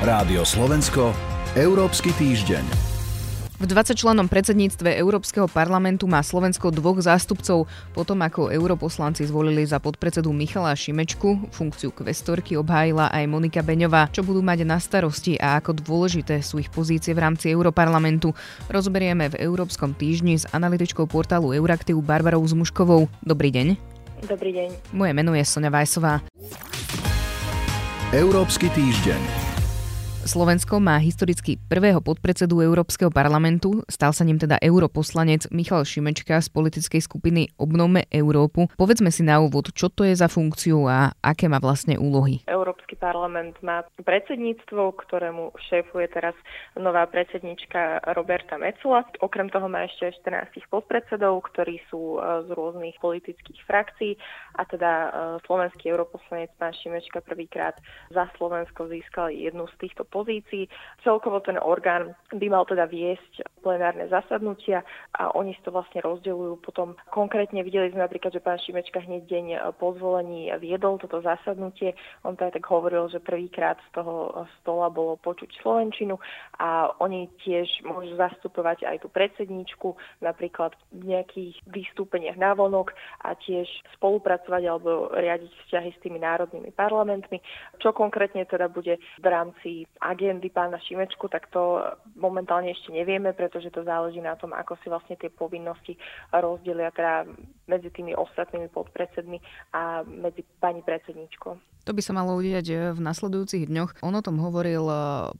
Rádio Slovensko, Európsky týždeň. V 20-člennom predsedníctve Európskeho parlamentu má Slovensko dvoch zástupcov. Potom, ako europoslanci zvolili za podpredsedu Michala Šimečku, funkciu kvestorky obhájila aj Monika Beňová. Čo budú mať na starosti a ako dôležité sú ich pozície v rámci Europarlamentu, rozberieme v Európskom týždni s analytičkou portálu Euraktiv Barbarou Zmuškovou. Dobrý deň. Dobrý deň. Moje meno je Sonia Vajsová. Európsky týždeň. Slovensko má historicky prvého podpredsedu Európskeho parlamentu, stal sa ním teda europoslanec Michal Šimečka z politickej skupiny Obnove Európu. Povedzme si na úvod, čo to je za funkciu a aké má vlastne úlohy. Európsky parlament má predsedníctvo, ktorému šéfuje teraz nová predsednička Roberta Metsola. Okrem toho má ešte 14 podpredsedov, ktorí sú z rôznych politických frakcií a teda slovenský europoslanec pán Šimečka prvýkrát za Slovensko získal jednu z týchto pozícií. Celkovo ten orgán by mal teda viesť plenárne zasadnutia a oni si to vlastne rozdeľujú potom. Konkrétne videli sme napríklad, že pán Šimečka hneď deň po zvolení viedol toto zasadnutie. On teda tak hovoril, že prvýkrát z toho stola bolo počuť slovenčinu a oni tiež môžu zastupovať aj tú predsedníčku, napríklad v nejakých vystúpeniach navonok a tiež spolupracovať alebo riadiť vzťahy s tými národnými parlamentmi. Čo konkrétne teda bude v rámci agendy pána Šimečku, tak to momentálne ešte nevieme, pretože to záleží na tom, ako si vlastne tie povinnosti rozdelia teda medzi tými ostatnými podpredsedmi a medzi pani predsedničkou. To by sa malo udiať v nasledujúcich dňoch. On o tom hovoril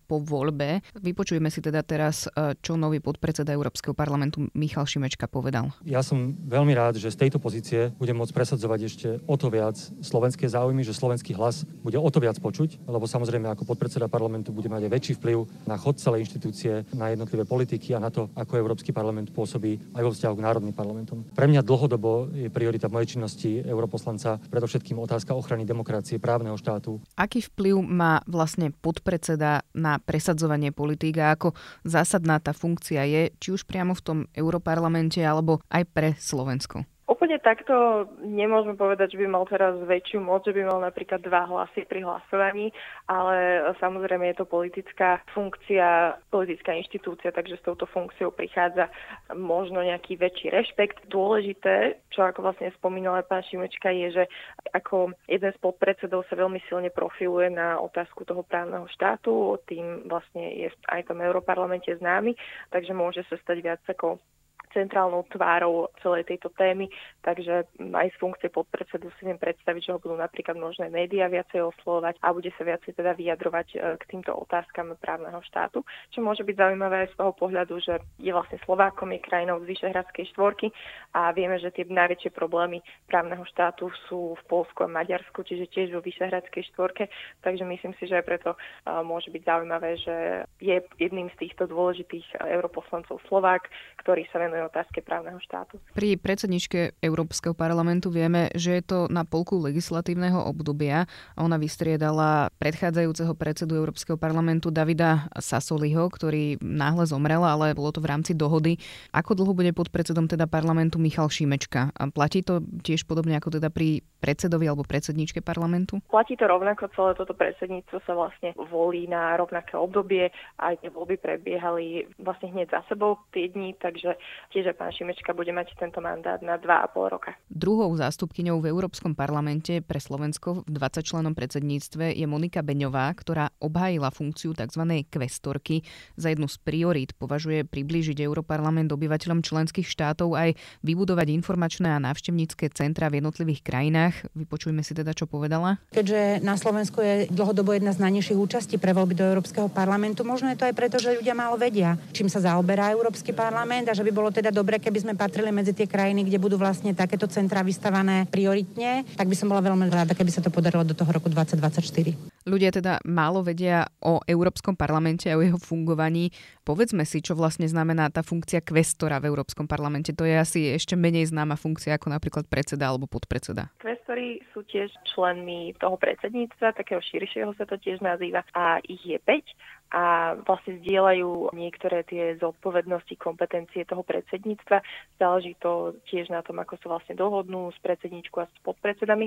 po voľbe. Vypočujeme si teda teraz, čo nový podpredseda Európskeho parlamentu Michal Šimečka povedal. Ja som veľmi rád, že z tejto pozície budem môcť presadzovať ešte o to viac slovenské záujmy, že slovenský hlas bude o to viac počuť, lebo samozrejme ako podpredseda parlamentu bude mať aj väčší vplyv na chod celej inštitúcie, na jednotlivé politiky a na to, ako Európsky parlament pôsobí aj vo vzťahu k národným parlamentom. Pre mňa dlhodobo je priorita mojej činnosti europoslanca predovšetkým otázka ochrany demokracie, štátu. Aký vplyv má vlastne podpredseda na presadzovanie politík a ako zásadná tá funkcia je, či už priamo v tom Europarlamente alebo aj pre Slovensko? Úplne takto nemôžeme povedať, že by mal teraz väčšiu moc, že by mal napríklad 2 hlasy pri hlasovaní, ale samozrejme je to politická funkcia, politická inštitúcia, takže s touto funkciou prichádza možno nejaký väčší rešpekt. Dôležité, čo ako vlastne spomínala pán Šimečka, je, že ako jeden z podpredsedov sa veľmi silne profiluje na otázku toho právneho štátu, tým vlastne je aj tam v Europarlamente známy, takže môže sa stať viac ako centrálnou tvárou celej tejto témy, takže aj z funkcie podpredsedu si viem predstaviť, že ho budú napríklad možné médiá viacej oslovovať a bude sa viacej teda vyjadrovať k týmto otázkam právneho štátu, čo môže byť zaujímavé aj z toho pohľadu, že je vlastne Slovákom, je krajinou z Vyšehradskej štvorky a vieme, že tie najväčšie problémy právneho štátu sú v Poľsku a Maďarsku, čiže tiež vo Vyšehradskej štvorke, takže myslím si, že aj preto môže byť zaujímavé, že je jedným z týchto dôležitých europoslancov Slovák, ktorý sa venuje otázke právneho štátu. Pri predsedničke Európskeho parlamentu vieme, že je to na polku legislatívneho obdobia a ona vystriedala predchádzajúceho predsedu Európskeho parlamentu Davida Sassoliho, ktorý náhle zomrel, ale bolo to v rámci dohody. Ako dlho bude podpredsedom teda parlamentu Michal Šimečka? A platí to tiež podobne ako teda pri predsedovi alebo predsedničke parlamentu? Platí to rovnako, celé toto predsedníctvo sa vlastne volí na rovnaké obdobie, aj tie voľby prebiehali vlastne hneď za sebou tie dni, takže tiež pán Šimečka bude mať tento mandát na 2,5 roka. Druhou zástupkyňou v Európskom parlamente pre Slovensko v 20-člennom predsedníctve je Monika Beňová, ktorá obhájila funkciu tzv. Kvestorky. Za jednu z priorít považuje priblížiť Europarlament obyvateľom členských štátov aj vybudovať informačné a návštevnícke centra v jednotlivých krajinách. Vypočujme si teda, čo povedala. Keďže na Slovensku je dlhodobo jedna z najnižších účastí pre voľby do Európskeho parlamentu, možno je to aj preto, že ľudia málo vedia, čím sa zaoberá Európsky parlament a že by bolo teda dobre, keby sme patrili medzi tie krajiny, kde budú vlastne takéto centrá vystavané prioritne, tak by som bola veľmi rada, keby sa to podarilo do toho roku 2024. Ľudia teda málo vedia o Európskom parlamente a o jeho fungovaní. povedzme si, čo vlastne znamená tá funkcia kvestora v Európskom parlamente. To je asi ešte menej známa funkcia ako napríklad predseda alebo podpredseda. Kvestori sú tiež členmi toho predsedníctva, takého širšieho sa to tiež nazýva, a ich je 5. A vlastne zdieľajú niektoré tie zodpovednosti, kompetencie toho predsedníctva. Záleží to tiež na tom, ako sa vlastne dohodnú s predsedníčkou a s podpredsedami,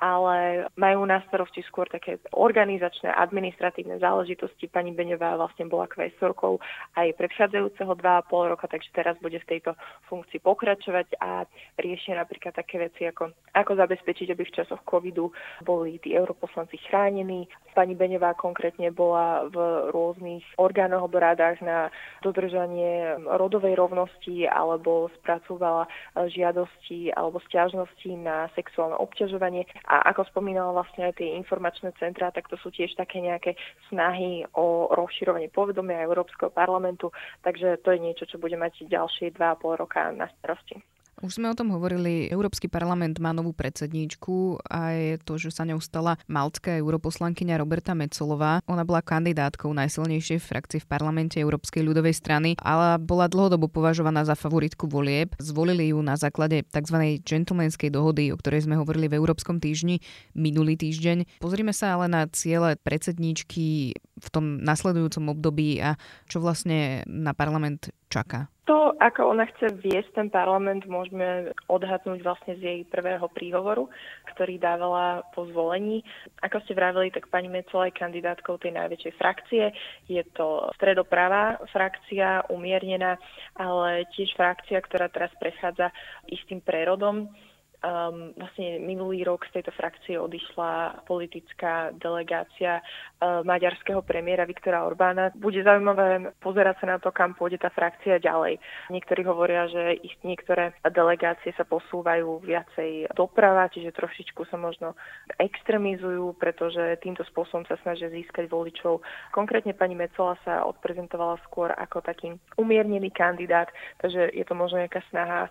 ale majú na starosti skôr také organizačné, administratívne záležitosti. Pani Beňová vlastne bola kvestorkou aj predchádzajúceho 2,5 roka, takže teraz bude v tejto funkcii pokračovať a riešia napríklad také veci, ako zabezpečiť, aby v časoch covidu boli tí europoslanci chránení. Pani Beňová konkrétne bola v rôznych orgánoch alebo radách na dodržanie rodovej rovnosti alebo spracúvala žiadosti alebo sťažnosti na sexuálne obťažovanie. A ako spomínala vlastne aj tie informačné centrá, tak to sú tiež také nejaké snahy o rozširovanie povedomia Európskeho parlamentu, takže to je niečo, čo bude mať ďalšie 2,5 roka na starosti. Už sme o tom hovorili, Európsky parlament má novú predsedníčku a je to, že sa ňou stala maltská europoslankyňa Roberta Metsolová. Ona bola kandidátkou najsilnejšej frakcie v parlamente Európskej ľudovej strany, ale bola dlhodobo považovaná za favoritku volieb. Zvolili ju na základe tzv. Gentlemanskej dohody, o ktorej sme hovorili v Európskom týždni minulý týždeň. Pozrime sa ale na ciele predsedníčky v tom nasledujúcom období a čo vlastne na parlament čaká. To, ako ona chce viesť ten parlament, môžeme odhadnúť vlastne z jej prvého príhovoru, ktorý dávala po zvolení. Ako ste vraveli, tak pani Metsola je kandidátkou tej najväčšej frakcie. Je to stredopravá frakcia, umiernená, ale tiež frakcia, ktorá teraz prechádza istým prerodom. Vlastne minulý rok z tejto frakcie odišla politická delegácia maďarského premiéra Viktora Orbána. Bude zaujímavé pozerať sa na to, kam pôjde tá frakcia ďalej. Niektorí hovoria, že niektoré delegácie sa posúvajú viacej doprava, čiže trošičku sa možno extremizujú, pretože týmto spôsobom sa snažia získať voličov. Konkrétne pani Metsola sa odprezentovala skôr ako taký umiernený kandidát, takže je to možno nejaká snaha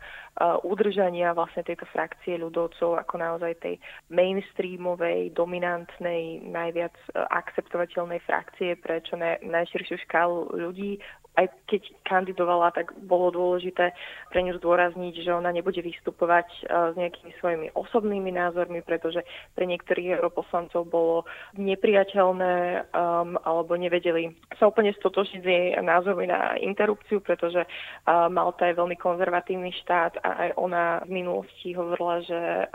udržania vlastne tejto frakcie ľudovcov ako naozaj tej mainstreamovej, dominantnej, najviac akceptovateľnej frakcie pre čo najširšiu škálu ľudí. Aj keď kandidovala, tak bolo dôležité pre ňu zdôrazniť, že ona nebude vystupovať s nejakými svojimi osobnými názormi, pretože pre niektorých europoslancov bolo nepriateľné alebo nevedeli sa úplne stotožiť s jej názormi na interrupciu, pretože Malta je veľmi konzervatívny štát a aj ona v minulosti hovorila, že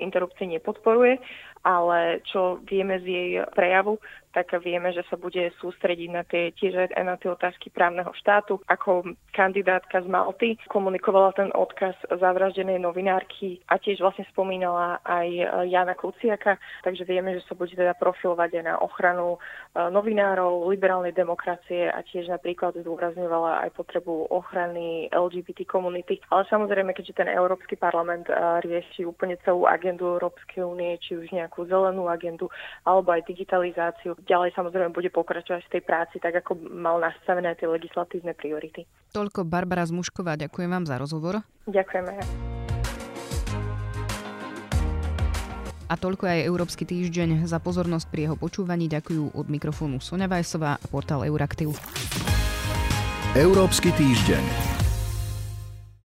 interrupcie nepodporuje, ale čo vieme z jej prejavu, tak vieme, že sa bude sústrediť na tie, tiež aj na tie otázky právneho štátu. Ako kandidátka z Malty komunikovala ten odkaz zavraždenej novinárky a tiež vlastne spomínala aj Jana Kuciaka, takže vieme, že sa bude teda profilovať aj na ochranu novinárov, liberálnej demokracie a tiež napríklad zdôrazňovala aj potrebu ochrany LGBT komunity. Ale samozrejme, keďže ten Európsky parlament rieši úplne celú agendu Európskej únie, či už nejakú zelenú agendu alebo aj digitalizáciu, ďalej samozrejme bude pokračovať v tej práci tak, ako mal nastavené tie legislatívne priority. Toľko Barbora Zmušková, ďakujem vám za rozhovor. Ďakujeme. A toľko aj Európsky týždeň. Za pozornosť pri jeho počúvaní ďakujú od mikrofónu Sonia Vajsová a portál Euraktiv. Európsky týždeň.